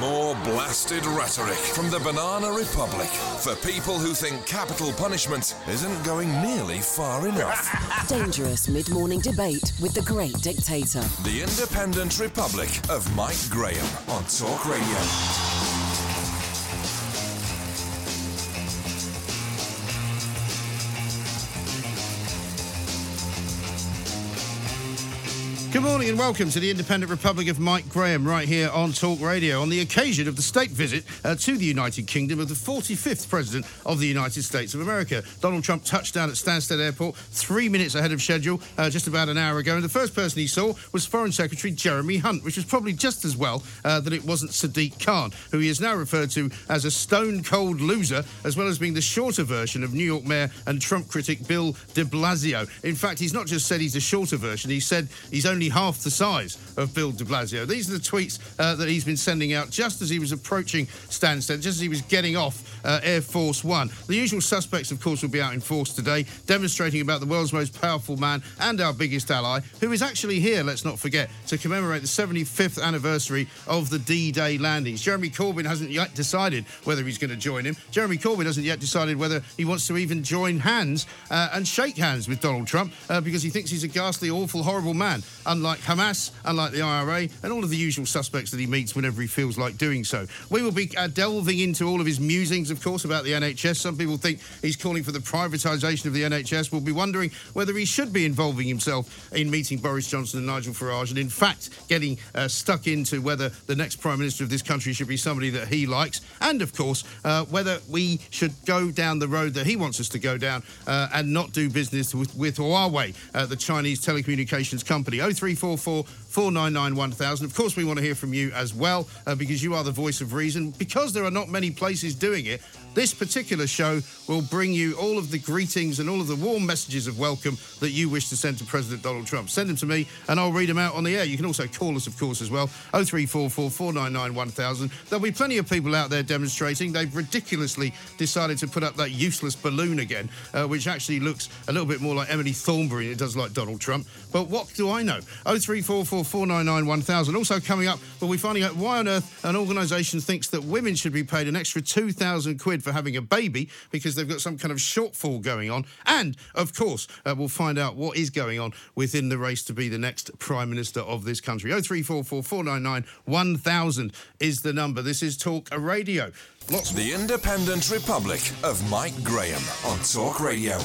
More blasted rhetoric from the Banana Republic for people who think capital punishment isn't going nearly far enough. Dangerous mid-morning debate with the great dictator. The Independent Republic of Mike Graham on Talk Radio. Good morning and welcome to the Independent Republic of Mike Graham right here on Talk Radio on the occasion of the state visit to the United Kingdom of the 45th President of the United States of America. Donald Trump touched down at Stansted Airport 3 minutes ahead of schedule just about an hour ago, and the first person he saw was Foreign Secretary Jeremy Hunt, which was probably just as well that it wasn't Sadiq Khan, who he is now referred to as a stone-cold loser, as well as being the shorter version of New York Mayor and Trump critic Bill de Blasio. In fact, he's not just said he's a shorter version, he said he's only half the size of Bill de Blasio. These are the tweets that he's been sending out just as he was approaching Stansted, just as he was getting off Air Force One. The usual suspects, of course, will be out in force today, demonstrating about the world's most powerful man and our biggest ally, who is actually here, let's not forget, to commemorate the 75th anniversary of the D-Day landings. Jeremy Corbyn hasn't yet decided whether he's going to join him. Jeremy Corbyn hasn't yet decided whether he wants to even join hands and shake hands with Donald Trump because he thinks he's a ghastly, awful, horrible man. Unlike Hamas, unlike the IRA, and all of the usual suspects that he meets whenever he feels like doing so. We will be delving into all of his musings, of course, about the NHS. Some people think he's calling for the privatisation of the NHS. We'll be wondering whether he should be involving himself in meeting Boris Johnson and Nigel Farage, and in fact getting stuck into whether the next Prime Minister of this country should be somebody that he likes, and of course whether we should go down the road that he wants us to go down and not do business with Huawei, the Chinese telecommunications company. 0344 499 1000. Of course, we want to hear from you as well, because you are the voice of reason. Because there are not many places doing it, this particular show will bring you all of the greetings and all of the warm messages of welcome that you wish to send to President Donald Trump. Send them to me and I'll read them out on the air. You can also call us, of course, as well. 0344 499 1000. There'll be plenty of people out there demonstrating. They've ridiculously decided to put up that useless balloon again, which actually looks a little bit more like Emily Thornberry than it does like Donald Trump. But what do I know? 0344 499 1000. Also coming up, we'll be finding out why on earth an organisation thinks that women should be paid an extra £2,000 for having a baby because they've got some kind of shortfall going on. And, of course, we'll find out what is going on within the race to be the next Prime Minister of this country. 0344 499 1000 is the number. This is Talk Radio. The Independent Republic of Mike Graham on Talk Radio.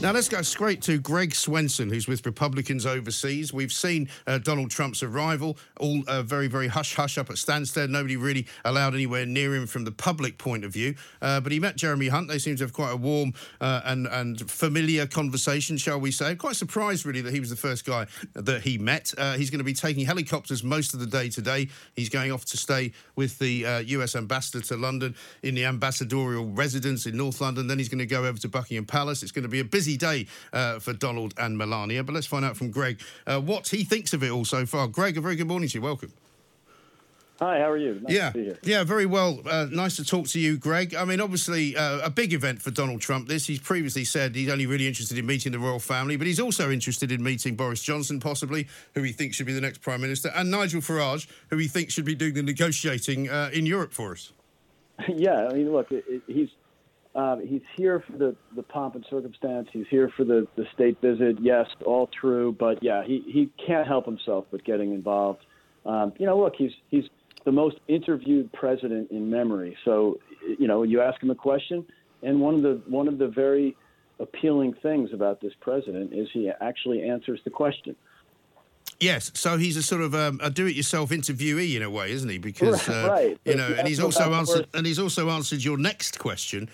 Now, let's go straight to Greg Swenson, who's with Republicans overseas. We've seen Donald Trump's arrival, all very, very hush-hush up at Stansted. Nobody really allowed anywhere near him from the public point of view. But he met Jeremy Hunt. They seem to have quite a warm and familiar conversation, shall we say. Quite surprised, really, that he was the first guy that he met. He's going to be taking helicopters most of the day today. He's going off to stay with the US ambassador to London in the ambassadorial residence in North London. Then he's going to go over to Buckingham Palace. It's going to be a busy day for Donald and Melania. But let's find out from Greg what he thinks of it all so far. Greg, a very good morning to you. Welcome. Hi, how are you? Nice to be here. Yeah, very well. Nice to talk to you, Greg. I mean, obviously, a big event for Donald Trump. This, he's previously said he's only really interested in meeting the royal family, but he's also interested in meeting Boris Johnson, possibly, who he thinks should be the next Prime Minister, and Nigel Farage, who he thinks should be doing the negotiating in Europe for us. Yeah, I mean, look, he's here for the pomp and circumstance. He's here for the state visit. Yes, all true. But, yeah, he can't help himself but getting involved. You know, look, he's the most interviewed president in memory. So, you know, you ask him a question, and one of the very appealing things about this president is he actually answers the question. Yes, so he's a sort of a do-it-yourself interviewee in a way, isn't he? Because right. You know, and he's also answered your next question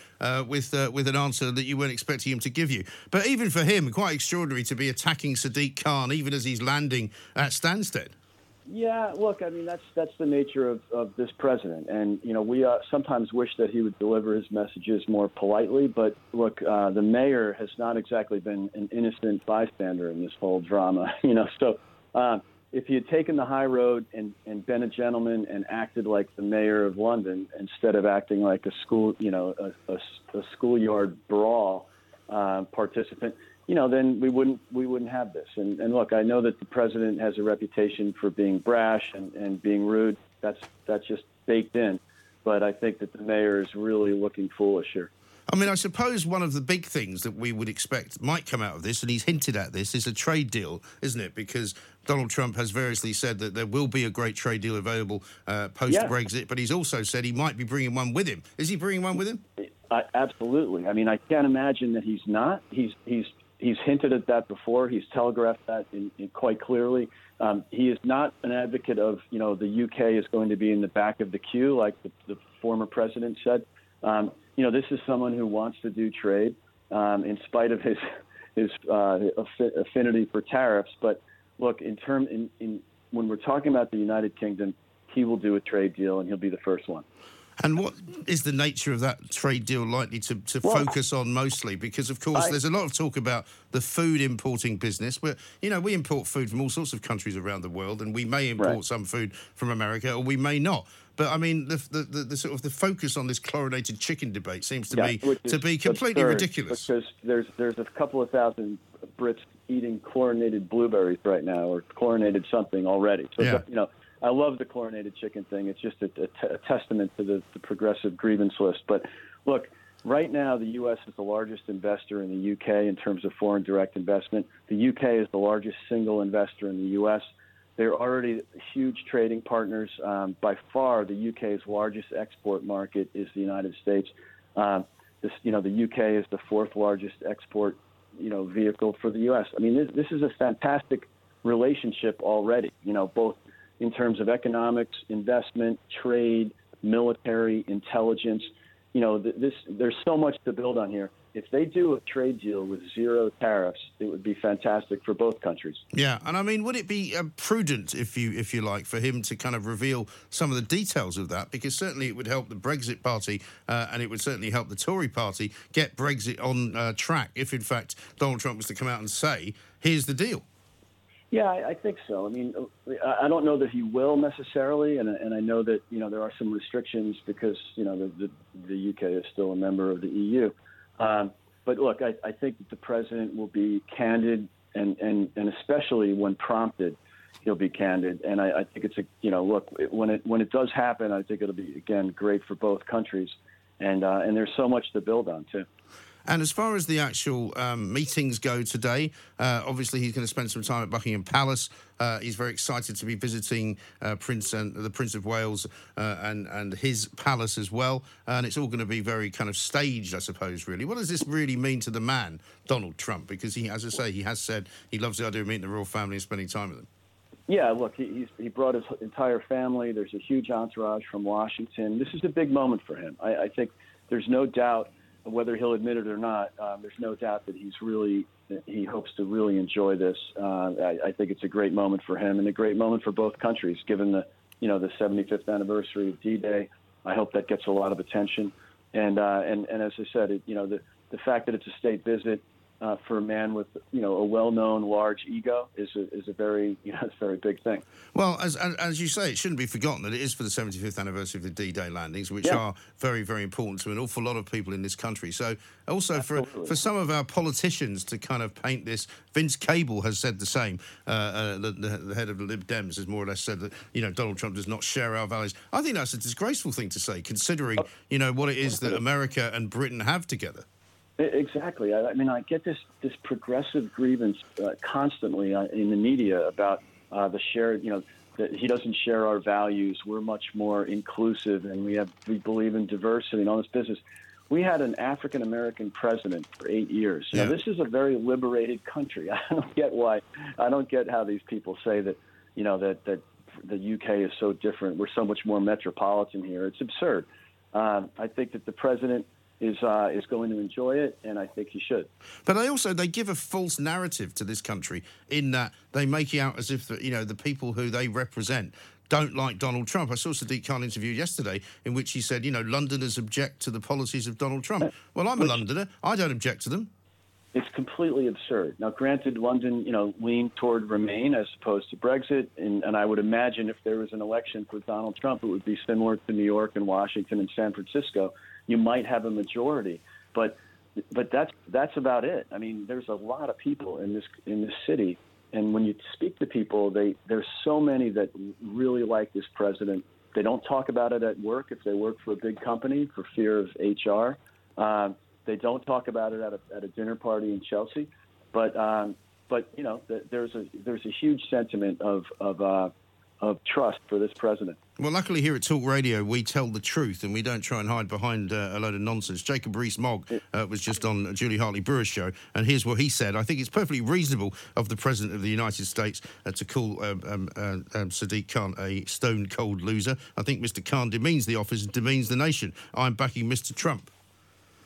with an answer that you weren't expecting him to give you. But even for him, quite extraordinary to be attacking Sadiq Khan even as he's landing at Stansted. Yeah, look, I mean, that's the nature of this president. And, you know, we sometimes wish that he would deliver his messages more politely. But, look, the mayor has not exactly been an innocent bystander in this whole drama, you know. So if he had taken the high road and been a gentleman and acted like the mayor of London instead of acting like a school, you know, a schoolyard brawl participant, you know, then we wouldn't have this. And look, I know that the president has a reputation for being brash and being rude. That's just baked in. But I think that the mayor is really looking foolish here. I mean, I suppose one of the big things that we would expect might come out of this, and he's hinted at this, is a trade deal, isn't it? Because Donald Trump has variously said that there will be a great trade deal available post-Brexit, yeah. But he's also said he might be bringing one with him. Is he bringing one with him? Absolutely. I mean, I can't imagine that he's not. He's hinted at that before. He's telegraphed that in quite clearly. He is not an advocate of, you know, the UK is going to be in the back of the queue, like the former president said. You know, this is someone who wants to do trade in spite of his affinity for tariffs. But look, when we're talking about the United Kingdom, he will do a trade deal and he'll be the first one. And what is the nature of that trade deal likely to focus on mostly? Because, of course, there's a lot of talk about the food importing business. But, you know, we import food from all sorts of countries around the world, and we may import some food from America or we may not. But, I mean, the sort of the focus on this chlorinated chicken debate seems to be completely ridiculous. Because there's a couple of thousand Brits eating chlorinated blueberries right now or chlorinated something already. So, yeah. You know, I love the chlorinated chicken thing. It's just a testament to the progressive grievance list. But look, right now the U.S. is the largest investor in the U.K. in terms of foreign direct investment. The U.K. is the largest single investor in the U.S. They're already huge trading partners. By far, the U.K.'s largest export market is the United States. The U.K. is the fourth largest export, you know, vehicle for the U.S. I mean, this is a fantastic relationship already. You know, both in terms of economics, investment, trade, military, intelligence. You know, there's so much to build on here. If they do a trade deal with zero tariffs, it would be fantastic for both countries. Yeah, and I mean, would it be prudent, if you like, for him to kind of reveal some of the details of that? Because certainly it would help the Brexit Party and it would certainly help the Tory Party get Brexit on track if, in fact, Donald Trump was to come out and say, here's the deal. Yeah, I think so. I mean, I don't know that he will necessarily, and I know that, you know, there are some restrictions because, you know, the UK is still a member of the EU. But look, I think that the president will be candid, and especially when prompted, he'll be candid. And I think it's when it does happen, I think it'll be, again, great for both countries, and there's so much to build on too. And as far as the actual meetings go today, obviously he's going to spend some time at Buckingham Palace. He's very excited to be visiting the Prince of Wales and his palace as well. And it's all going to be very kind of staged, I suppose, really. What does this really mean to the man, Donald Trump? Because he, as I say, he has said he loves the idea of meeting the royal family and spending time with them. Yeah, look, he brought his entire family. There's a huge entourage from Washington. This is a big moment for him. I think there's no doubt, whether he'll admit it or not, there's no doubt that he hopes to really enjoy this. I think it's a great moment for him and a great moment for both countries, given the 75th anniversary of D-Day. I hope that gets a lot of attention. And as I said, the fact that it's a state visit for a man with, you know, a well-known large ego is a very, you know, it's a very big thing. Well, as you say, it shouldn't be forgotten that it is for the 75th anniversary of the D-Day landings, which are very, very important to an awful lot of people in this country. So also for some of our politicians to kind of paint this, Vince Cable has said the same. The head of the Lib Dems has more or less said that, you know, Donald Trump does not share our values. I think that's a disgraceful thing to say, considering, you know, what it is that America and Britain have together. Exactly. I mean, I get this progressive grievance constantly in the media about the shared, you know, that he doesn't share our values. We're much more inclusive, and we believe in diversity and all this business. We had an African American president for 8 years. Yeah. Now, this is a very liberated country. I don't get how these people say that, you know, that the UK is so different. We're so much more metropolitan here. It's absurd. I think that the president is going to enjoy it, and I think he should. But they also, they give a false narrative to this country in that they make it out as if, you know, the people who they represent don't like Donald Trump. I saw Sadiq Khan interview yesterday in which he said, you know, Londoners object to the policies of Donald Trump. Well, I'm a Londoner. I don't object to them. It's completely absurd. Now, granted, London, you know, leaned toward Remain as opposed to Brexit, and I would imagine if there was an election for Donald Trump, it would be similar to New York and Washington and San Francisco. You might have a majority, but that's about it. I mean, there's a lot of people in this city, and when you speak to people, there's so many that really like this president. They don't talk about it at work if they work for a big company for fear of HR. They don't talk about it at a dinner party in Chelsea, but you know, there's a huge sentiment of trust for this president. Well, luckily here at Talk Radio, we tell the truth and we don't try and hide behind a load of nonsense. Jacob Rees-Mogg was just on Julie Hartley Brewer's show, and here's what he said. I think it's perfectly reasonable of the President of the United States to call Sadiq Khan a stone-cold loser. I think Mr. Khan demeans the office and demeans the nation. I'm backing Mr. Trump.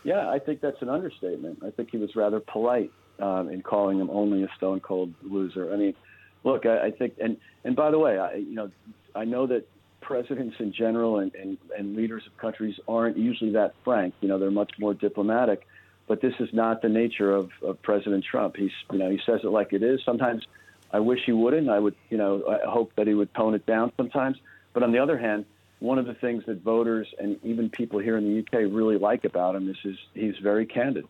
Yeah, I think that's an understatement. I think he was rather polite in calling him only a stone-cold loser. I mean, look, I think, and by the way, I know that presidents in general and leaders of countries aren't usually that frank. You know, they're much more diplomatic, but this is not the nature of President Trump. He's, you know, he says it like it is. Sometimes I wish he wouldn't. I would, you know, I hope that he would tone it down sometimes. But on the other hand, one of the things that voters and even people here in the UK really like about him is he's very candid.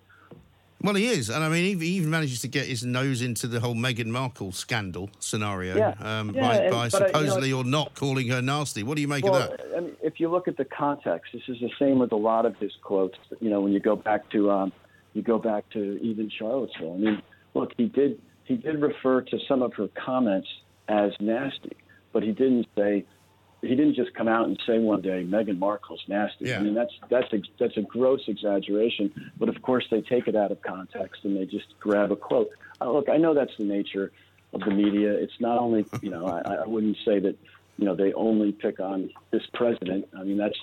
Well, he is. And, I mean, he even manages to get his nose into the whole Meghan Markle scandal scenario by supposedly or not calling her nasty. What do you make of that? I mean, if you look at the context, this is the same with a lot of his quotes. You know, when you go back to even Charlottesville. I mean, look, he did refer to some of her comments as nasty, but he didn't just come out and say one day, Meghan Markle's nasty. Yeah. I mean, that's a gross exaggeration. But, of course, they take it out of context and they just grab a quote. Look, I know that's the nature of the media. It's not only, you know, I wouldn't say that, you know, they only pick on this president. I mean, that's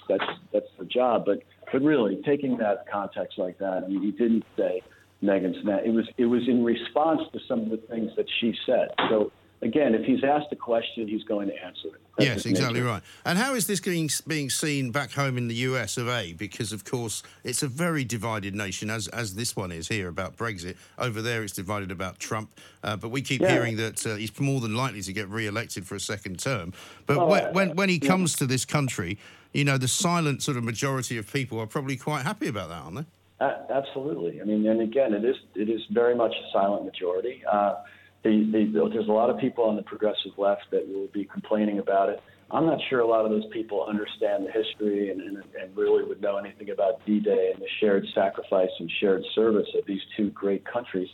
the job. But really, taking that context like that, I mean, he didn't say Meghan's nasty. It was in response to some of the things that she said. So, again, if he's asked a question, he's going to answer it. That's yes, exactly right. And how is this being seen back home in the US of A? Because, of course, it's a very divided nation, as this one is here about Brexit. Over there, it's divided about Trump. But we keep hearing that he's more than likely to get re-elected for a second term. But when he comes to this country, you know, the silent sort of majority of people are probably quite happy about that, aren't they? Absolutely. I mean, and again, it is very much a silent majority. There's a lot of people on the progressive left that will be complaining about it. I'm not sure a lot of those people understand the history and really would know anything about D-Day and the shared sacrifice and shared service of these two great countries.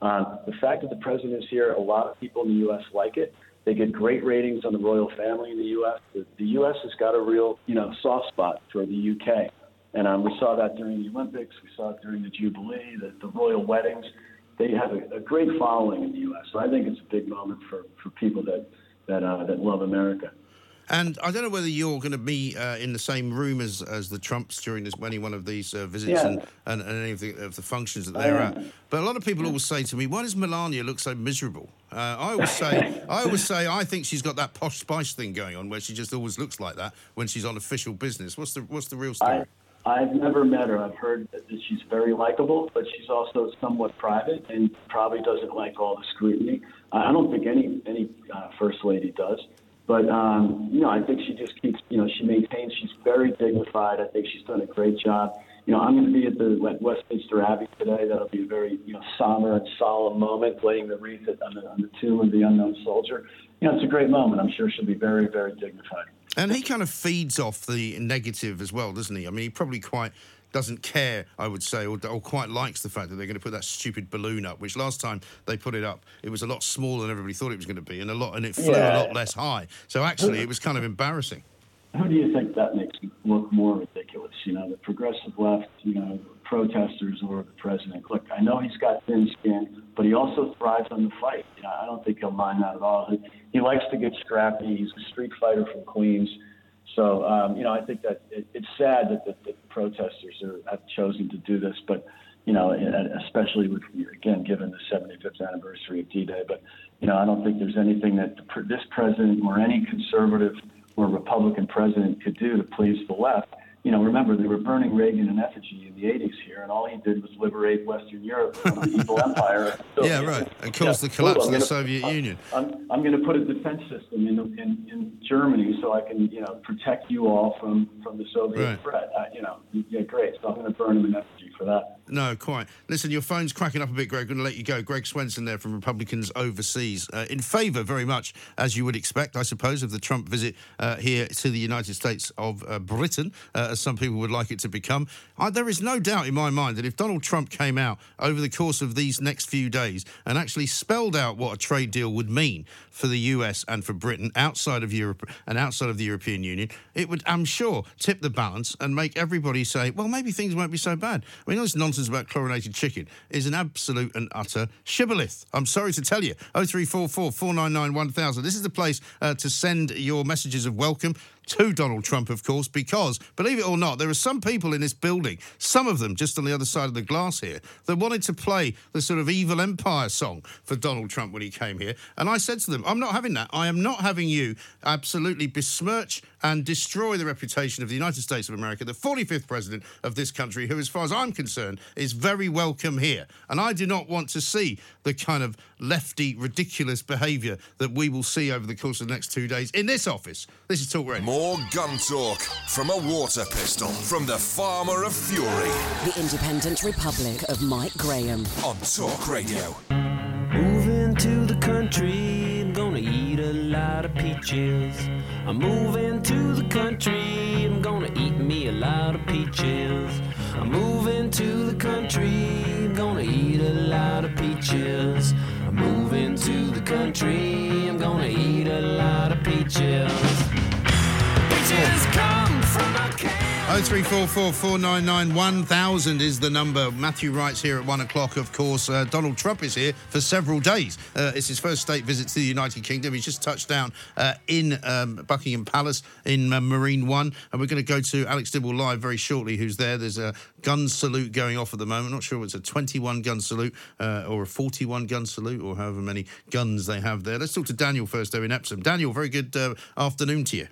The fact that the president is here, a lot of people in the U.S. like it. They get great ratings on the royal family in the U.S. The U.S. has got a real, you know, soft spot for the U.K. And we saw that during the Olympics. We saw it during the Jubilee, the royal weddings. They have a great following in the U.S., so I think it's a big moment for people that love America. And I don't know whether you're going to be in the same room as the Trumps during any one of these visits and any of the functions that they're at. But a lot of people always say to me, why does Melania look so miserable? I always say I think she's got that Posh Spice thing going on where she just always looks like that when she's on official business. What's the real story? I've never met her. I've heard that she's very likable, but she's also somewhat private and probably doesn't like all the scrutiny. I don't think any first lady does, but you know, I think she just keeps, you know, she maintains. She's very dignified. I think she's done a great job. You know, I'm going to be at Westminster Abbey today. That'll be a very, you know, somber and solemn moment, laying the wreath on the tomb of the unknown soldier. You know, it's a great moment. I'm sure she'll be very, very dignified. And he kind of feeds off the negative as well, doesn't he? I mean, he probably quite doesn't care, I would say, or quite likes the fact that they're going to put that stupid balloon up, which last time they put it up, it was a lot smaller than everybody thought it was going to be, and it flew a lot less high. So actually, it was kind of embarrassing. Who do you think that makes look more ridiculous? You know, the progressive left, you know, protesters or the president. Look, I know he's got thin skin, but he also thrives on the fight. You know, I don't think he'll mind that at all. He likes to get scrappy. He's a street fighter from Queens. So, I think that it's sad that the protesters have chosen to do this, but, especially with, again, given the 75th anniversary of D-Day, but, I don't think there's anything that this president or any conservative or Republican president could do to please the left. Remember, they were burning Reagan in effigy in the 80s here, and all he did was liberate Western Europe from the evil empire. So, yeah, right. And caused the collapse of the Soviet Union. I'm going to put a defense system in Germany so I can, protect you all from the Soviet threat. Yeah, great. So I'm going to burn him in effigy for that. No, quite. Listen, your phone's cracking up a bit, Greg. I'm going to let you go. Greg Swenson there from Republicans Overseas, in favour very much, as you would expect, I suppose, of the Trump visit here to the United States of Britain, as some people would like it to become. There is no doubt in my mind that if Donald Trump came out over the course of these next few days and actually spelled out what a trade deal would mean for the US and for Britain outside of Europe and outside of the European Union, it would, I'm sure, tip the balance and make everybody say, well, maybe things won't be so bad. I mean, all this nonsense about chlorinated chicken is an absolute and utter shibboleth. I'm sorry to tell you. 0344 499 1000. This is the place to send your messages of welcome to Donald Trump, of course, because, believe it or not, there are some people in this building, some of them just on the other side of the glass here, that wanted to play the sort of evil empire song for Donald Trump when he came here. And I said to them, I'm not having that. I am not having you absolutely besmirch and destroy the reputation of the United States of America, the 45th president of this country, who, as far as I'm concerned, is very welcome here. And I do not want to see the kind of lefty, ridiculous behaviour that we will see over the course of the next 2 days in this office. This is Talk Radio. More gun talk from a water pistol from the Farmer of Fury. The Independent Republic of Mike Graham on Talk Radio. Moving to the country, I'm gonna eat a lot of peaches. I'm moving to the country, I'm gonna eat me a lot of peaches. I'm moving to the country, I'm gonna eat a lot of peaches. I'm moving to the country, I'm gonna eat a lot of peaches. 0344 499 1000 is the number. Matthew writes here at 1 o'clock, of course. Donald Trump is here for several days. It's his first state visit to the United Kingdom. He's just touched down in Buckingham Palace in Marine One. And we're going to go to Alex Dibble live very shortly, who's there. There's a gun salute going off at the moment. Not sure whether it's a 21-gun salute or a 41-gun salute or however many guns they have there. Let's talk to Daniel first, though, in Epsom. Daniel, very good afternoon to you.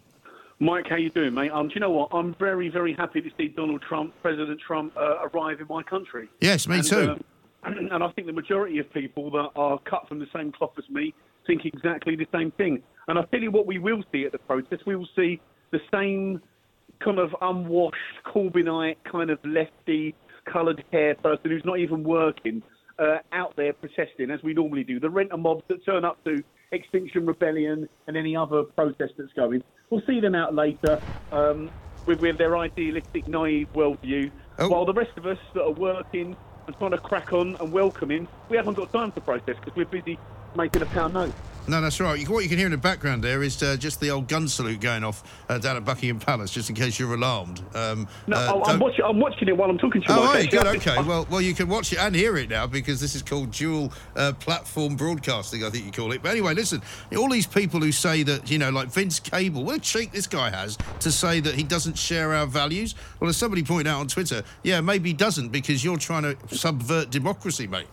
Mike, how you doing, mate? Do you know what? I'm very, very happy to see Donald Trump, President Trump, arrive in my country. Yes, me too. And I think the majority of people that are cut from the same cloth as me think exactly the same thing. And I'll tell you what we will see at the protest. We will see the same kind of unwashed, Corbynite, kind of lefty, coloured hair person who's not even working out there protesting, as we normally do. The rent-a-mobs that turn up to Extinction Rebellion and any other protest that's going. We'll see them out later with their idealistic, naive worldview, while the rest of us that are working and trying to crack on and welcoming, we haven't got time for protest because we're busy making a pound note. No, that's right. What you can hear in the background there is just the old gun salute going off down at Buckingham Palace, just in case you're alarmed. I'm watching it while I'm talking to you. Oh, good, OK. Well, you can watch it and hear it now because this is called dual platform broadcasting, I think you call it. But anyway, listen, all these people who say that, like Vince Cable, what a cheek this guy has to say that he doesn't share our values. Well, as somebody pointed out on Twitter, yeah, maybe he doesn't because you're trying to subvert democracy, mate.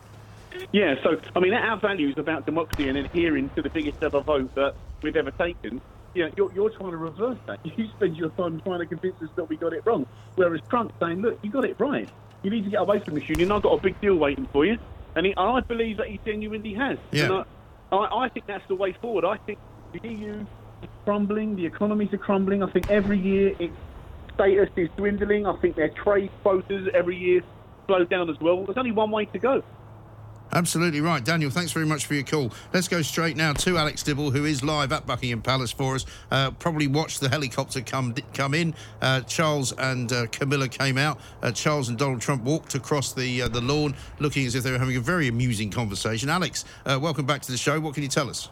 Yeah, so, our values about democracy and adhering to the biggest ever vote that we've ever taken, you're trying to reverse that. You spend your time trying to convince us that we got it wrong, whereas Trump's saying, look, you got it right. You need to get away from this union. I've got a big deal waiting for you. And I believe that he genuinely has. Yeah. And I think that's the way forward. I think the EU is crumbling. The economies are crumbling. I think every year its status is dwindling. I think their trade quotas every year slow down as well. There's only one way to go. Absolutely right. Daniel, thanks very much for your call. Let's go straight now to Alex Dibble, who is live at Buckingham Palace for us. Probably watched the helicopter come in. Charles and Camilla came out. Charles and Donald Trump walked across the lawn, looking as if they were having a very amusing conversation. Alex, welcome back to the show. What can you tell us?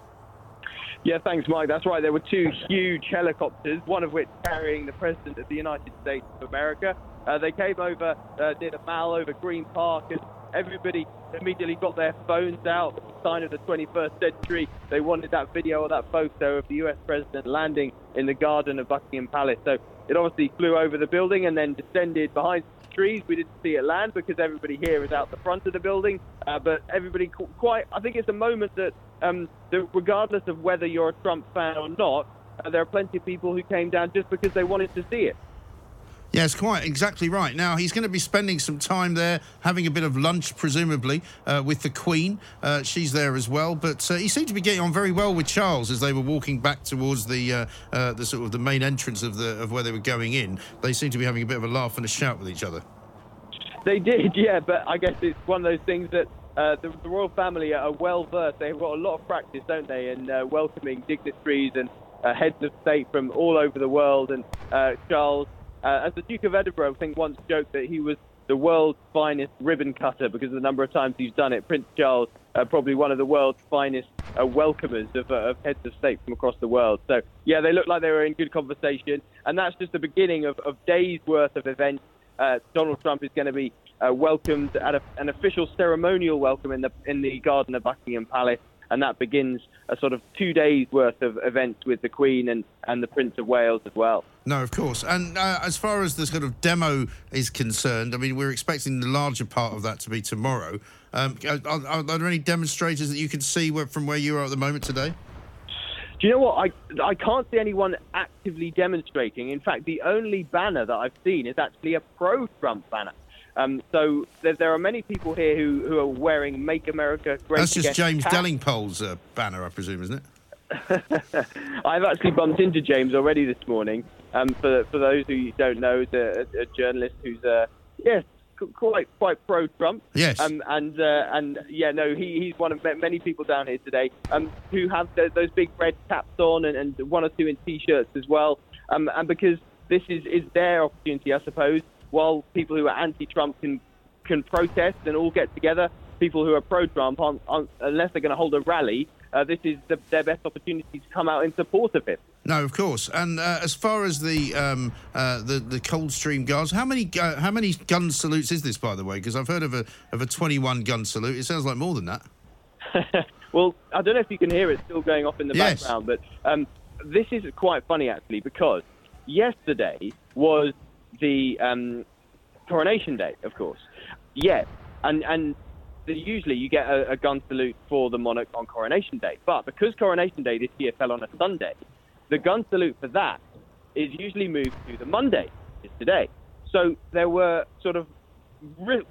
Yeah, thanks, Mike. That's right. There were two huge helicopters, one of which carrying the President of the United States of America. They came over, did a mall over Green Park, and everybody immediately got their phones out. Sign of the 21st century. They wanted that video or that photo of the US president landing in the garden of Buckingham Palace. So it obviously flew over the building and then descended behind trees. We didn't see it land because everybody here is out the front of the building. But everybody quite, I think it's a moment that, that regardless of whether you're a Trump fan or not, there are plenty of people who came down just because they wanted to see it. Yes, quite exactly right. Now, he's going to be spending some time there, having a bit of lunch, presumably, with the Queen. She's there as well. But he seemed to be getting on very well with Charles as they were walking back towards the sort of the main entrance of where they were going in. They seemed to be having a bit of a laugh and a shout with each other. They did, yeah. But I guess it's one of those things that the royal family are well versed. They've got a lot of practice, don't they, in welcoming dignitaries and heads of state from all over the world. And Charles. As the Duke of Edinburgh, I think, once joked that he was the world's finest ribbon cutter because of the number of times he's done it. Prince Charles, probably one of the world's finest welcomers of heads of state from across the world. So, yeah, they looked like they were in good conversation. And that's just the beginning of days' worth of events. Donald Trump is going to be welcomed at an official ceremonial welcome in the garden of Buckingham Palace. And that begins a sort of 2 days' worth of events with the Queen and the Prince of Wales as well. No, of course. And as far as the sort of demo is concerned, I mean, we're expecting the larger part of that to be tomorrow. Are there any demonstrators that you can see from where you are at the moment today? Do you know what? I can't see anyone actively demonstrating. In fact, the only banner that I've seen is actually a pro-Trump banner. So there are many people here who are wearing Make America Great Again. That's just James Delingpole's banner, I presume, isn't it? I've actually bumped into James already this morning. For those who don't know, he's a journalist who's quite pro-Trump. Yes. He's one of many people down here today who have those big red caps on and one or two in T-shirts as well. And because this is their opportunity, I suppose. While people who are anti-Trump can protest and all get together, people who are pro-Trump, unless they're going to hold a rally, this is their best opportunity to come out in support of it. No, of course. And as far as the Coldstream Guards, how many gun salutes is this, by the way? Because I've heard of a 21 gun salute. It sounds like more than that. Well, I don't know if you can hear it still going off in the background, but this is quite funny actually, because yesterday was the coronation day, of course. Yeah, and usually you get a gun salute for the monarch on coronation day. But because coronation day this year fell on a Sunday, the gun salute for that is usually moved to the Monday, which is today. So there were sort of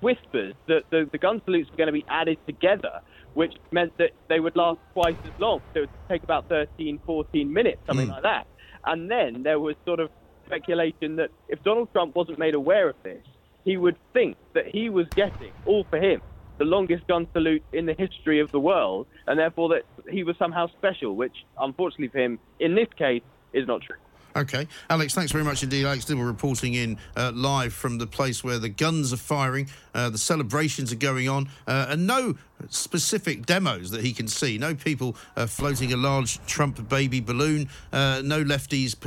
whispers that the gun salutes were going to be added together, which meant that they would last twice as long. So it would take about 13, 14 minutes, something like that. And then there was sort of speculation that if Donald Trump wasn't made aware of this, he would think that he was getting, all for him, the longest gun salute in the history of the world, and therefore that he was somehow special, which, unfortunately for him, in this case, is not true. OK. Alex, thanks very much indeed. Alex Dibble reporting in live from the place where the guns are firing, the celebrations are going on, and no specific demos that he can see. No people floating a large Trump baby balloon. No lefties,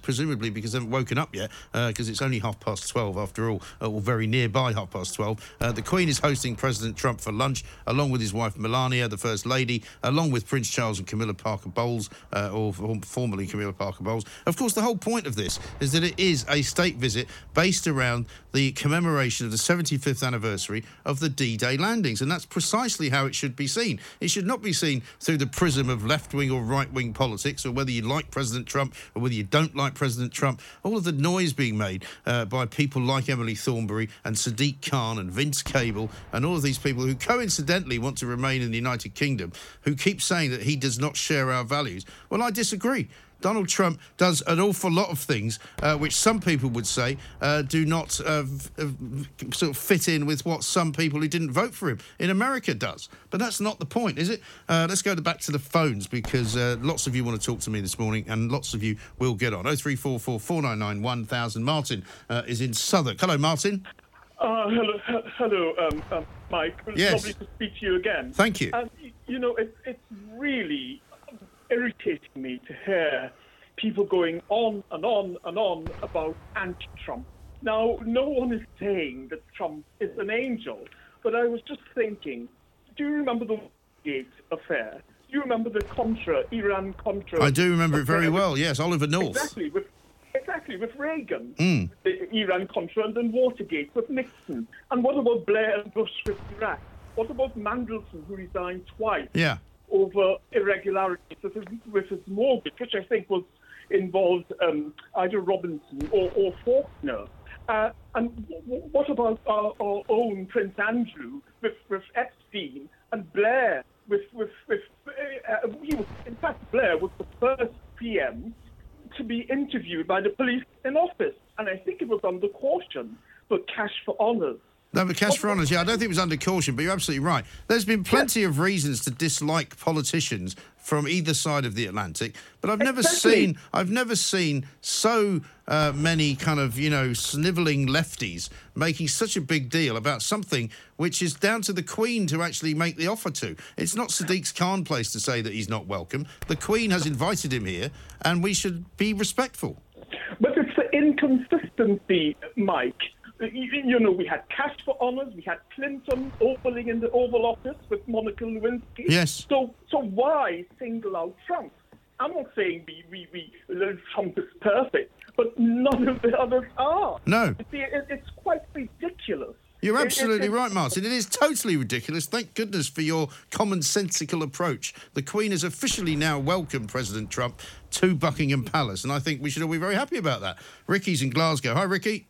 presumably because they haven't woken up yet, because it's only 12:30 after all, or very nearby 12:30. The Queen is hosting President Trump for lunch, along with his wife Melania, the First Lady, along with Prince Charles and Camilla Parker Bowles, or formerly Camilla Parker Bowles. Of course, the whole point of this is that it is a state visit based around the commemoration of the 75th anniversary of the D-Day landings, and that's precisely how it should be seen. It should not be seen through the prism of left-wing or right-wing politics, or whether you like President Trump or whether you don't like President Trump. All of the noise being made by people like Emily Thornberry and Sadiq Khan and Vince Cable and all of these people who coincidentally want to remain in the United Kingdom, who keep saying that he does not share our values. Well, I disagree. Donald Trump does an awful lot of things which some people would say do not sort of fit in with what some people who didn't vote for him in America does. But that's not the point, is it? Let's go back to the phones, because lots of you want to talk to me this morning and lots of you will get on. 0344 499 1000. Martin is in Southwark. Hello, Martin. Hello, Mike. Yes. Lovely to speak to you again. Thank you. You know, it's really irritating me to hear people going on and on and on about anti-Trump. Now, no one is saying that Trump is an angel, but I was just thinking, do you remember the Watergate affair? Do you remember the Iran-Contra? I do remember it very well, yes, Oliver North. Exactly, with Reagan, the Iran-Contra, and then Watergate with Nixon. And what about Blair and Bush with Iraq? What about Mandelson, who resigned twice over irregularities with his mortgage, which I think was involved either Robinson or Faulkner? And what about our own Prince Andrew with Epstein and Blair? In fact, Blair was the first PM to be interviewed by the police in office, and I think it was under caution for cash for honours. No, but cash for honours, I don't think it was under caution, but you're absolutely right. There's been plenty of reasons to dislike politicians from either side of the Atlantic, but I've never seen so many kind of, snivelling lefties making such a big deal about something which is down to the Queen to actually make the offer to. It's not Sadiq Khan's place to say that he's not welcome. The Queen has invited him here, and we should be respectful. But it's the inconsistency, Mike. We had cash for honours, we had Clinton opening in the Oval Office with Monica Lewinsky. Yes. So why single out Trump? I'm not saying Trump is perfect, but none of the others are. No. It's quite ridiculous. You're absolutely right, Martin. It is totally ridiculous. Thank goodness for your commonsensical approach. The Queen has officially now welcomed President Trump to Buckingham Palace, and I think we should all be very happy about that. Ricky's in Glasgow. Hi, Ricky.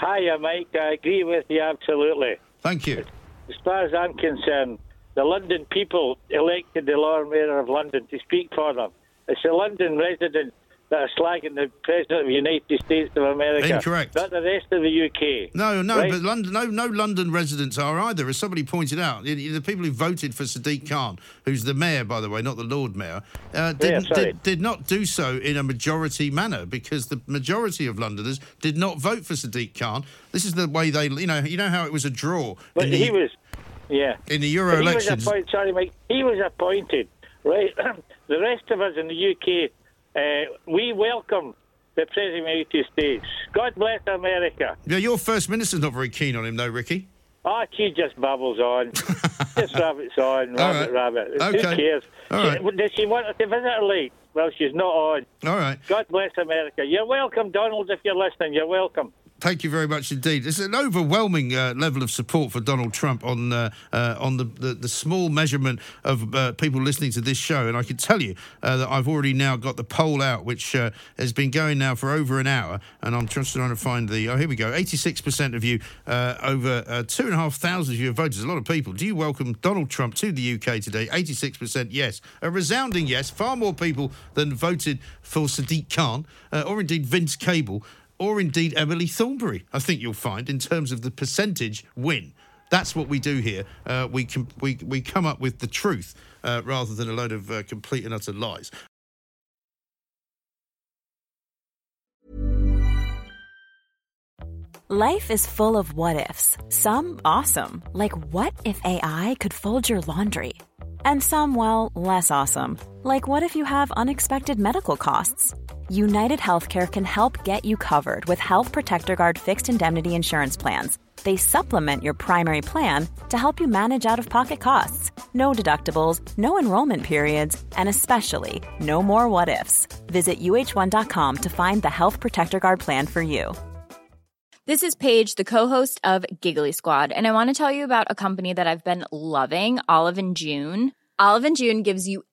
Hiya, Mike. I agree with you absolutely. Thank you. As far as I'm concerned, the London people elected the Lord Mayor of London to speak for them. It's the London residents that are slagging the President of the United States of America. Incorrect. Not the rest of the UK. No, right? But London, no London residents are either. As somebody pointed out, the people who voted for Sadiq Khan, who's the mayor, by the way, not the Lord Mayor, did not do so in a majority manner because the majority of Londoners did not vote for Sadiq Khan. This is the way they, you know how it was a draw. But in the Euro elections. He was appointed, right? The rest of us in the UK... we welcome the President of the United States. God bless America. Yeah, your First Minister's not very keen on him, though, Ricky. Oh, she just babbles on. Just rabbits on. Rabbit. Okay. Who cares? All right. Does she want us to visit her late? Well, she's not on. All right. God bless America. You're welcome, Donald, if you're listening. You're welcome. Thank you very much indeed. It's an overwhelming level of support for Donald Trump on the small measurement of people listening to this show. And I can tell you that I've already now got the poll out, which has been going now for over an hour. And I'm just trying to find the... Oh, here we go. 86% of you, over 2,500 of you have voted. There's a lot of people. Do you welcome Donald Trump to the UK today? 86% yes. A resounding yes. Far more people than voted for Sadiq Khan or indeed Vince Cable. Or indeed Emily Thornberry, I think you'll find, in terms of the percentage win. That's what we do here. We come up with the truth rather than a load of complete and utter lies. Life is full of what-ifs. Some awesome, like what if AI could fold your laundry? And some, well, less awesome, like what if you have unexpected medical costs? United Healthcare can help get you covered with Health Protector Guard fixed indemnity insurance plans. They supplement your primary plan to help you manage out-of-pocket costs. No deductibles, no enrollment periods, and especially no more what-ifs. Visit uh1.com to find the Health Protector Guard plan for you. This is Paige, the co-host of Giggly Squad, and I want to tell you about a company that I've been loving, Olive & June. Olive & June gives you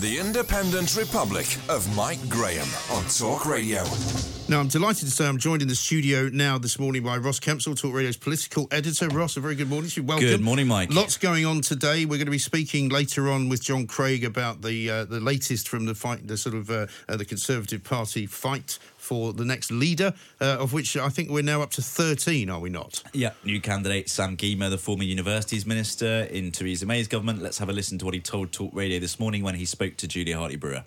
The Independent Republic of Mike Graham on Talk Radio. Now, I'm delighted to say I'm joined in the studio now this morning by Ross Kempsel, Talk Radio's political editor. Ross, a very good morning to you. Welcome. Good morning, Mike. Lots going on today. We're going to be speaking later on with John Craig about the latest from the fight, the sort of the Conservative Party fight for the next leader, of which I think we're now up to 13, are we not? Yeah, new candidate Sam Gyimah, the former universities minister in Theresa May's government. Let's have a listen to what he told Talk Radio this morning when he spoke to Julia Hartley-Brewer.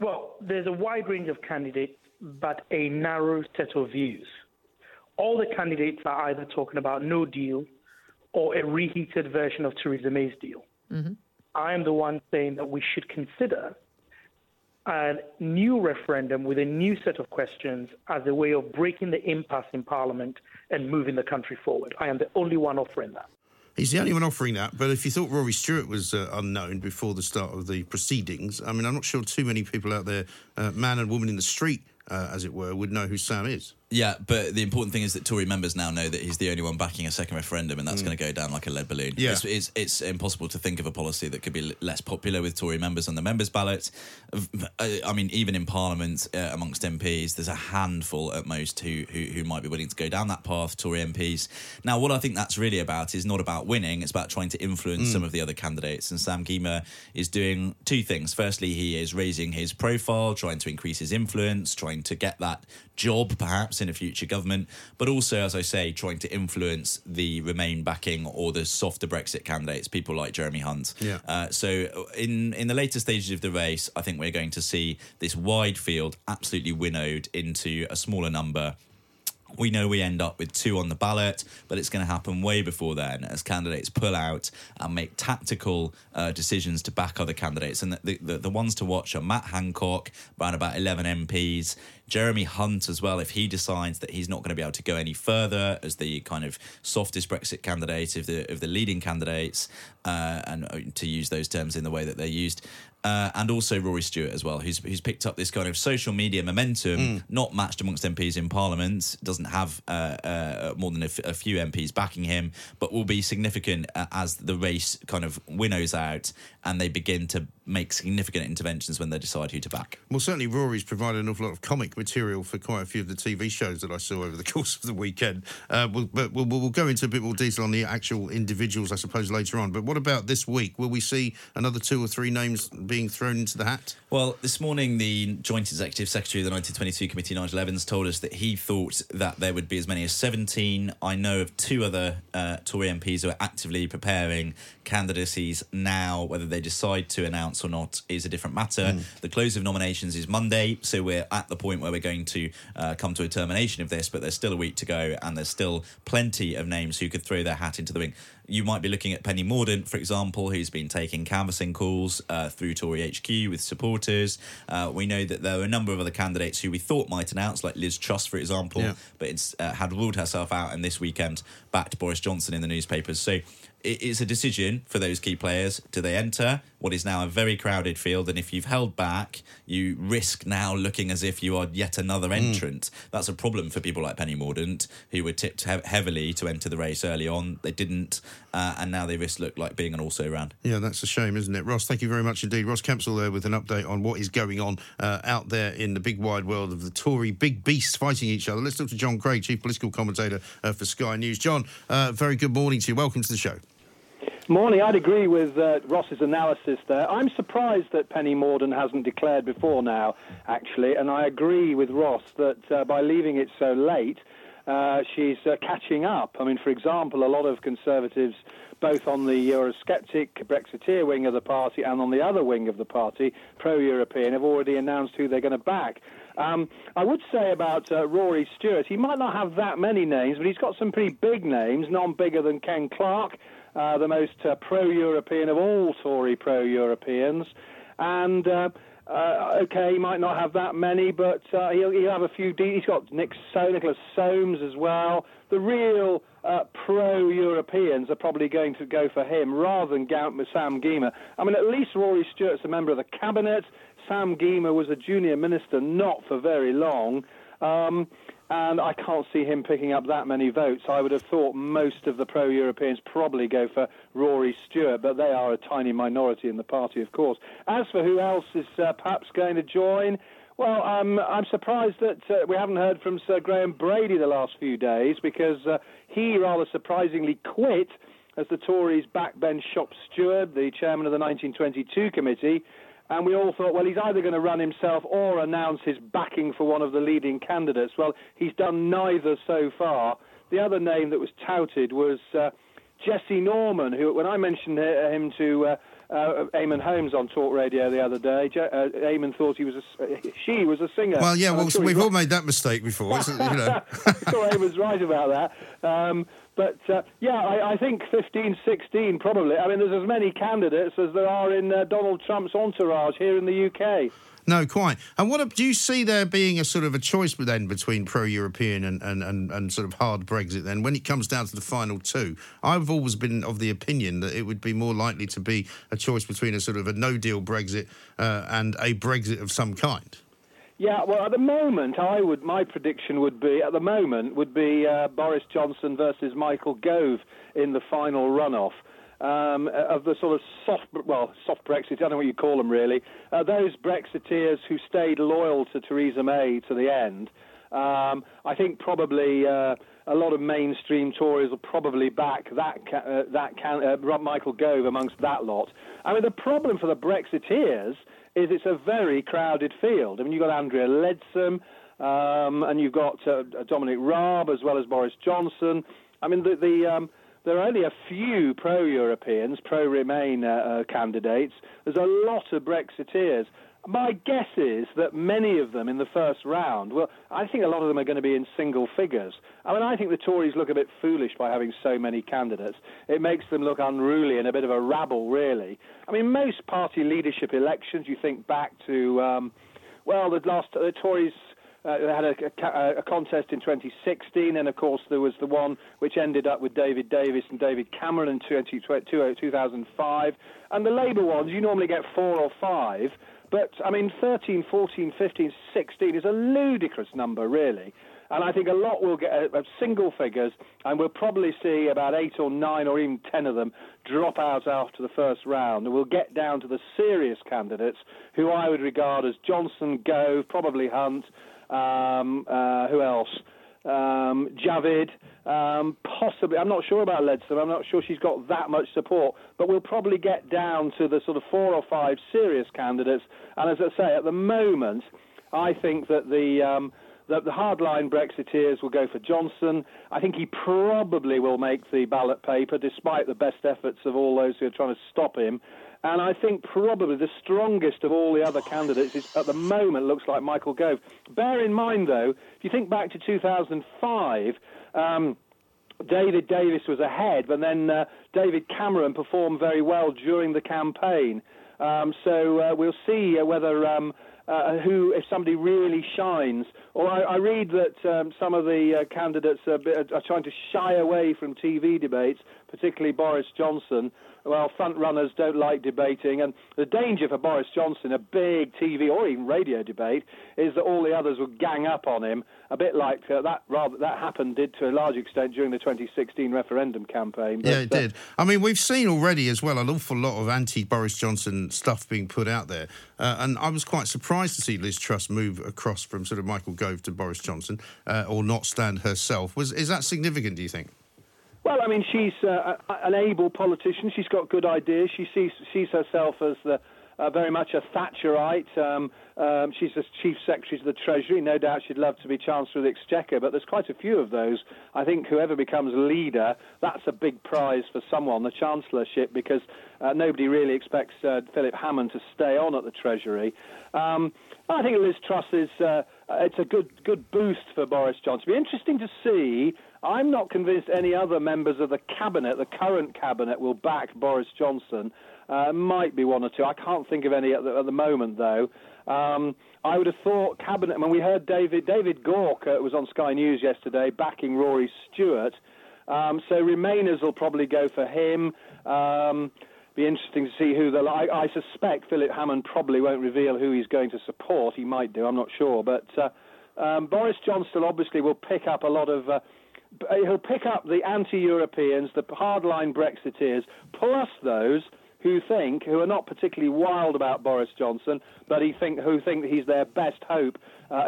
Well, there's a wide range of candidates, but a narrow set of views. All the candidates are either talking about no deal or a reheated version of Theresa May's deal. Mm-hmm. I am the one saying that we should consider a new referendum with a new set of questions as a way of breaking the impasse in Parliament and moving the country forward. I am the only one offering that. He's the only one offering that, but if you thought Rory Stewart was unknown before the start of the proceedings, I mean, I'm not sure too many people out there, man and woman in the street, as it were, would know who Sam is. Yeah, but the important thing is that Tory members now know that he's the only one backing a second referendum, and that's going to go down like a lead balloon. Yeah. It's impossible to think of a policy that could be less popular with Tory members on the members' ballot. I mean, even in Parliament, amongst MPs, there's a handful at most who might be willing to go down that path, Tory MPs. Now, what I think that's really about is not about winning, it's about trying to influence some of the other candidates, and Sam Gyimah is doing two things. Firstly, he is raising his profile, trying to increase his influence, trying to get that job, perhaps, in a future government, but also, as I say, trying to influence the Remain backing or the softer Brexit candidates, people like Jeremy Hunt. Yeah. So in the later stages of the race, I think we're going to see this wide field absolutely winnowed into a smaller number. We know we end up with two on the ballot, but it's going to happen way before then as candidates pull out and make tactical decisions to back other candidates. And the ones to watch are Matt Hancock, around about 11 MPs, Jeremy Hunt as well, if he decides that he's not going to be able to go any further as the kind of softest Brexit candidate of the leading candidates, and to use those terms in the way that they're used. And also Rory Stewart as well, who's picked up this kind of social media momentum, not matched amongst MPs in Parliament, doesn't have more than a few MPs backing him, but will be significant as the race kind of winnows out and they begin to make significant interventions when they decide who to back. Well, certainly Rory's provided an awful lot of comic material for quite a few of the TV shows that I saw over the course of the weekend. We'll go into a bit more detail on the actual individuals, I suppose, later on. But what about this week? Will we see another two or three names being thrown into the hat? Well, this morning, the Joint Executive Secretary of the 1922 Committee, Nigel Evans, told us that he thought that there would be as many as 17. I know of two other Tory MPs who are actively preparing candidacies now. Whether they decide to announce or not is a different matter. The close of nominations is Monday, so we're at the point where we're going to come to a termination of this, but there's still a week to go and there's still plenty of names who could throw their hat into the ring. You might be looking at Penny Mordaunt, for example, who's been taking canvassing calls through Tory HQ with supporters. We know that there are a number of other candidates who we thought might announce, like Liz Truss, for example, but it's had ruled herself out and this weekend backed Boris Johnson in the newspapers. So it's a decision for those key players. Do they enter what is now a very crowded field? And if you've held back, you risk now looking as if you are yet another entrant. That's a problem for people like Penny Mordaunt, who were tipped heavily to enter the race early on. They didn't, and now they risk look like being an also-ran. Yeah, that's a shame, isn't it? Ross, thank you very much indeed. Ross Kempsel there with an update on what is going on out there in the big wide world of the Tory big beasts fighting each other. Let's talk to John Craig, chief political commentator for Sky News. John, very good morning to you. Welcome to the show. Morning. I'd agree with Ross's analysis there. I'm surprised that Penny Mordaunt hasn't declared before now, actually, and I agree with Ross that by leaving it so late, she's catching up. I mean, for example, a lot of Conservatives, both on the Eurosceptic Brexiteer wing of the party and on the other wing of the party, pro-European, have already announced who they're going to back. I would say about Rory Stewart, he might not have that many names, but he's got some pretty big names, none bigger than Ken Clark, the most pro-European of all Tory pro-Europeans, and Okay, he might not have that many, but he'll have a few. He's got Nicholas Soames as well. The real pro-Europeans are probably going to go for him rather than Sam Gyimah. I mean, at least Rory Stewart's a member of the cabinet. Sam Gyimah was a junior minister, not for very long. And I can't see him picking up that many votes. I would have thought most of the pro-Europeans probably go for Rory Stewart, but they are a tiny minority in the party, of course. As for who else is perhaps going to join, well, I'm surprised that we haven't heard from Sir Graham Brady the last few days, because he rather surprisingly quit as the Tories' backbench shop steward, the chairman of the 1922 committee, and we all thought, well, he's either going to run himself or announce his backing for one of the leading candidates. Well, he's done neither so far. The other name that was touted was Jesse Norman, who, when I mentioned him to Eamon Holmes on Talk Radio the other day, Eamon thought she was a singer. Well, yeah, well, we've all made that mistake before, isn't it? You know. I thought Eamon's right about that. I think 15, 16 probably. I mean, there's as many candidates as there are in Donald Trump's entourage here in the UK. No, quite. And do you see there being a sort of a choice then between pro-European and sort of hard Brexit then when it comes down to the final two? I've always been of the opinion that it would be more likely to be a choice between a sort of a no-deal Brexit and a Brexit of some kind. Yeah, well, at the moment, my prediction would be Boris Johnson versus Michael Gove in the final runoff. Of the sort of soft Brexit, I don't know what you call them really, those Brexiteers who stayed loyal to Theresa May to the end, I think probably a lot of mainstream Tories will probably back that Michael Gove amongst that lot. I mean, the problem for the Brexiteers is it's a very crowded field. I mean, you've got Andrea Leadsom, and you've got Dominic Raab as well as Boris Johnson. I mean, there are only a few pro-Europeans, pro-Remain candidates. There's a lot of Brexiteers. My guess is that many of them in the first round, well, I think a lot of them are going to be in single figures. I mean, I think the Tories look a bit foolish by having so many candidates. It makes them look unruly and a bit of a rabble, really. I mean, most party leadership elections, you think back to, the Tories... They had a contest in 2016, and, of course, there was the one which ended up with David Davis and David Cameron in 2005. And the Labour ones, you normally get four or five. But, I mean, 13, 14, 15, 16 is a ludicrous number, really. And I think a lot will get single figures, and we'll probably see about 8 or 9 or even 10 of them drop out after the first round. And we'll get down to the serious candidates, who I would regard as Johnson, Gove, probably Hunt, who else? Javid, possibly. I'm not sure about Leadsom. I'm not sure she's got that much support. But we'll probably get down to the sort of 4 or 5 serious candidates. And as I say, at the moment, I think that the hardline Brexiteers will go for Johnson. I think he probably will make the ballot paper, despite the best efforts of all those who are trying to stop him. And I think probably the strongest of all the other candidates is, at the moment, looks like Michael Gove. Bear in mind, though, if you think back to 2005, David Davis was ahead, but then David Cameron performed very well during the campaign. So we'll see whether... if somebody really shines. Or I read that some of the candidates are trying to shy away from TV debates, particularly Boris Johnson. Well, front runners don't like debating, and the danger for Boris Johnson, a big TV or even radio debate, is that all the others will gang up on him, a bit like that happened did to a large extent during the 2016 referendum campaign. But, yeah, it did. I mean, we've seen already as well an awful lot of anti-Boris Johnson stuff being put out there, and I was quite surprised to see Liz Truss move across from sort of Michael Gove to Boris Johnson, or not stand herself. Is that significant, do you think? Well, I mean, she's an able politician. She's got good ideas. She sees herself as very much a Thatcherite. She's the Chief Secretary to the Treasury. No doubt she'd love to be Chancellor of the Exchequer, but there's quite a few of those. I think whoever becomes leader, that's a big prize for someone, the Chancellorship, because nobody really expects Philip Hammond to stay on at the Treasury. I think Liz Truss is it's a good boost for Boris Johnson. It'll be interesting to see. I'm not convinced any other members of the cabinet, the current cabinet, will back Boris Johnson. Might be one or two. I can't think of any at the moment, though. I would have thought Cabinet, when we heard David Gork was on Sky News yesterday backing Rory Stewart. So Remainers will probably go for him. Be interesting to see who they'll... I suspect Philip Hammond probably won't reveal who he's going to support. He might do, I'm not sure. But Boris Johnson obviously will pick up a lot of... he'll pick up the anti-Europeans, the hardline Brexiteers, plus those who are not particularly wild about Boris Johnson, but who think that he's their best hope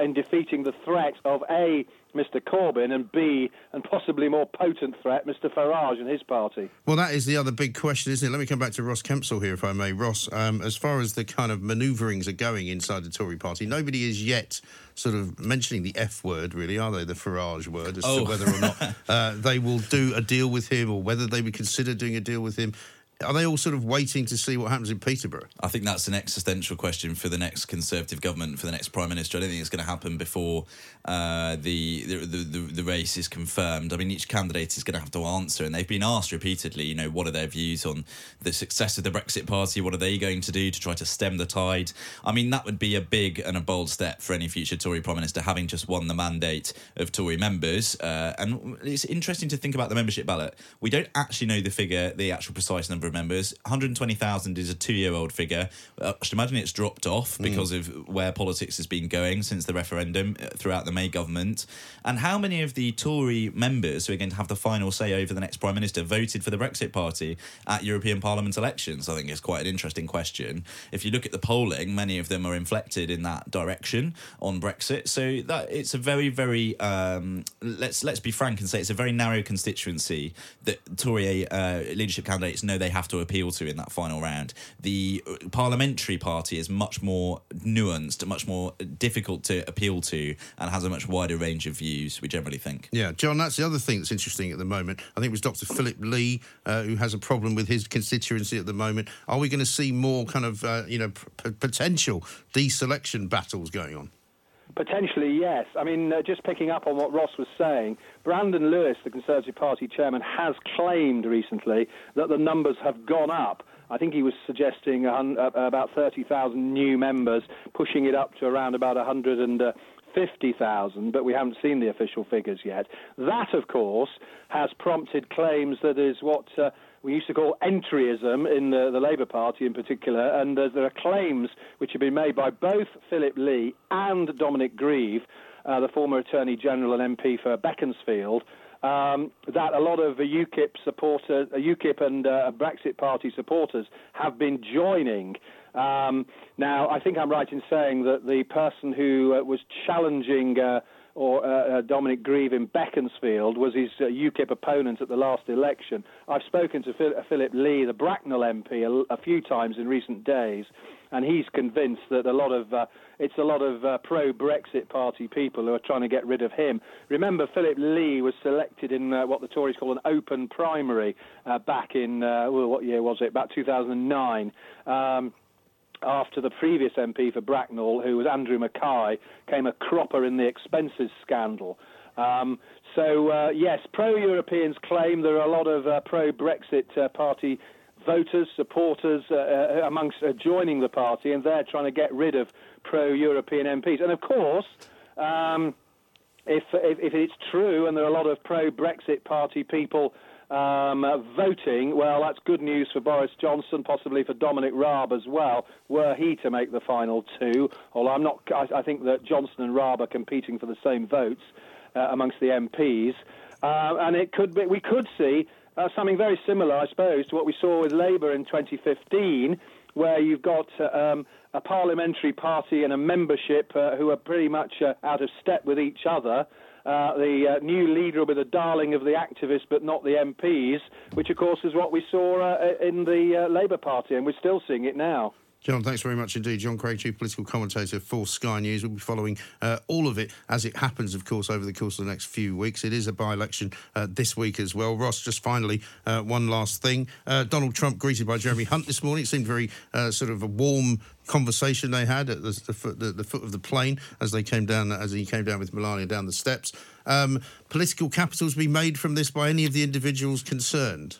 in defeating the threat of A, Mr Corbyn, and B, and possibly more potent threat, Mr Farage and his party. Well, that is the other big question, isn't it? Let me come back to Ross Kempsell here, if I may. Ross, as far as the kind of manoeuvrings are going inside the Tory party, nobody is yet sort of mentioning the F word, really, are they, the Farage word, as to whether or not they will do a deal with him or whether they would consider doing a deal with him. Are they all sort of waiting to see what happens in Peterborough? I think that's an existential question for the next Conservative government, for the next Prime Minister. I don't think it's going to happen before the race is confirmed. I mean, each candidate is going to have to answer, and they've been asked repeatedly, you know, what are their views on the success of the Brexit Party? What are they going to do to try to stem the tide? I mean, that would be a big and a bold step for any future Tory Prime Minister, having just won the mandate of Tory members. And it's interesting to think about the membership ballot. We don't actually know the figure, the actual precise number of members. 120,000 is a two-year-old figure. I should imagine it's dropped off because of where politics has been going since the referendum throughout the May government. And how many of the Tory members who are going to have the final say over the next Prime Minister voted for the Brexit Party at European Parliament elections? I think it's quite an interesting question. If you look at the polling, many of them are inflected in that direction on Brexit. So that it's a very, very, let's be frank and say it's a very narrow constituency that Tory leadership candidates know they have to appeal to in that final round. The parliamentary party is much more nuanced, much more difficult to appeal to, and has a much wider range of views, we generally think. Yeah, John, that's the other thing that's interesting at the moment. I think it was Dr. Philip Lee who has a problem with his constituency at the moment. Are we going to see more kind of, potential deselection battles going on? Potentially, yes. I mean, just picking up on what Ross was saying, Brandon Lewis, the Conservative Party chairman, has claimed recently that the numbers have gone up. I think he was suggesting about 30,000 new members, pushing it up to around about 150,000, but we haven't seen the official figures yet. That, of course, has prompted claims that is what... we used to call entryism in the Labour Party in particular, and there are claims which have been made by both Philip Lee and Dominic Grieve, the former Attorney General and MP for Beaconsfield, that a lot of UKIP and Brexit Party supporters have been joining. Now, I think I'm right in saying that the person who was challenging... Dominic Grieve in Beaconsfield was his UKIP opponent at the last election. I've spoken to Philip Lee, the Bracknell MP, a few times in recent days, and he's convinced that it's a lot of pro-Brexit party people who are trying to get rid of him. Remember, Philip Lee was selected in what the Tories call an open primary back in, what year was it? About 2009. After the previous MP for Bracknell, who was Andrew Mackay, came a cropper in the expenses scandal. So, yes, pro-Europeans claim there are a lot of pro-Brexit party voters, supporters amongst joining the party, and they're trying to get rid of pro-European MPs. And, of course, if it's true and there are a lot of pro-Brexit party people voting, well, that's good news for Boris Johnson, possibly for Dominic Raab as well, were he to make the final two. Although I think that Johnson and Raab are competing for the same votes amongst the MPs, and we could see something very similar, I suppose, to what we saw with Labour in 2015, where you've got a parliamentary party and a membership who are pretty much out of step with each other. The new leader will be the darling of the activists, but not the MPs, which, of course, is what we saw in the Labour Party, and we're still seeing it now. John, thanks very much indeed. John Craig, Chief Political Commentator for Sky News. We'll be following all of it as it happens, of course, over the course of the next few weeks. It is a by-election this week as well. Ross, just finally, one last thing. Donald Trump greeted by Jeremy Hunt this morning. It seemed very sort of a warm conversation they had at the foot of the plane as he came down with Melania down the steps. Political capital be made from this by any of the individuals concerned?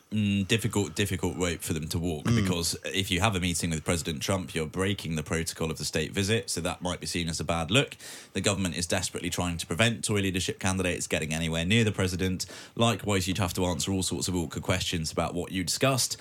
Difficult rope for them to walk, because if you have a meeting with President Trump, you're breaking the protocol of the state visit, so that might be seen as a bad look. The government is desperately trying to prevent Tory leadership candidates getting anywhere near the president. Likewise, you'd have to answer all sorts of awkward questions about what you discussed.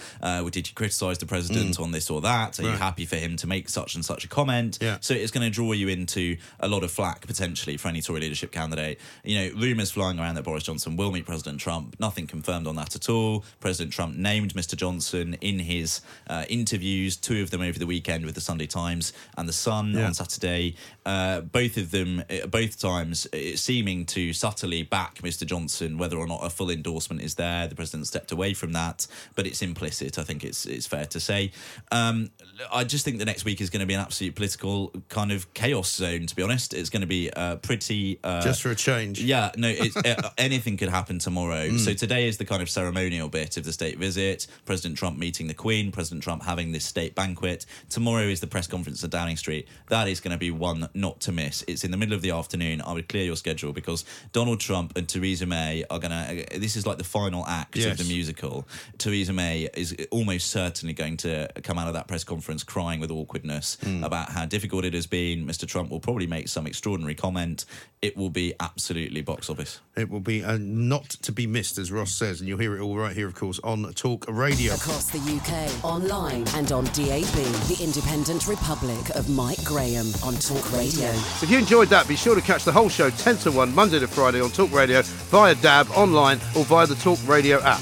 Did you criticise the president on this or that? Are you happy for him to make such and such a comment? Yeah. So it's going to draw you into a lot of flack, potentially, for any Tory leadership candidate. You know, rumours flying around that Boris Johnson will meet President Trump. Nothing confirmed on that at all. President Trump named Mr Johnson in his interviews, two of them over the weekend with the Sunday Times and the Sun on Saturday. Both times seeming to subtly back Mr Johnson, whether or not a full endorsement is there. The president stepped away from that, but it's implicit, I think it's fair to say. I just think the next week is going to be an absolute political kind of chaos zone, to be honest. It's going to be pretty... just for a change. Yeah, no, anything could happen tomorrow. So today is the kind of ceremonial bit of the state visit, President Trump meeting the Queen, President Trump having this state banquet. Tomorrow is the press conference at Downing Street. That is going to be one not to miss. It's in the middle of the afternoon. I would clear your schedule because Donald Trump and Theresa May are going to... This is like the final act of the musical. Theresa May is almost certainly going to come out of that press conference crying with awkwardness about how difficult it has been. Mr Trump will probably make some extraordinary comment. It will be absolutely box office. It will be not to be missed, as Ross says, and you'll hear it all right here, of course, on Talk Radio. Across the UK, online and on DAB, the Independent Republic of Mike Graham on Talk Radio. So if you enjoyed that, be sure to catch the whole show 10 to 1, Monday to Friday on Talk Radio, via DAB, online or via the Talk Radio app.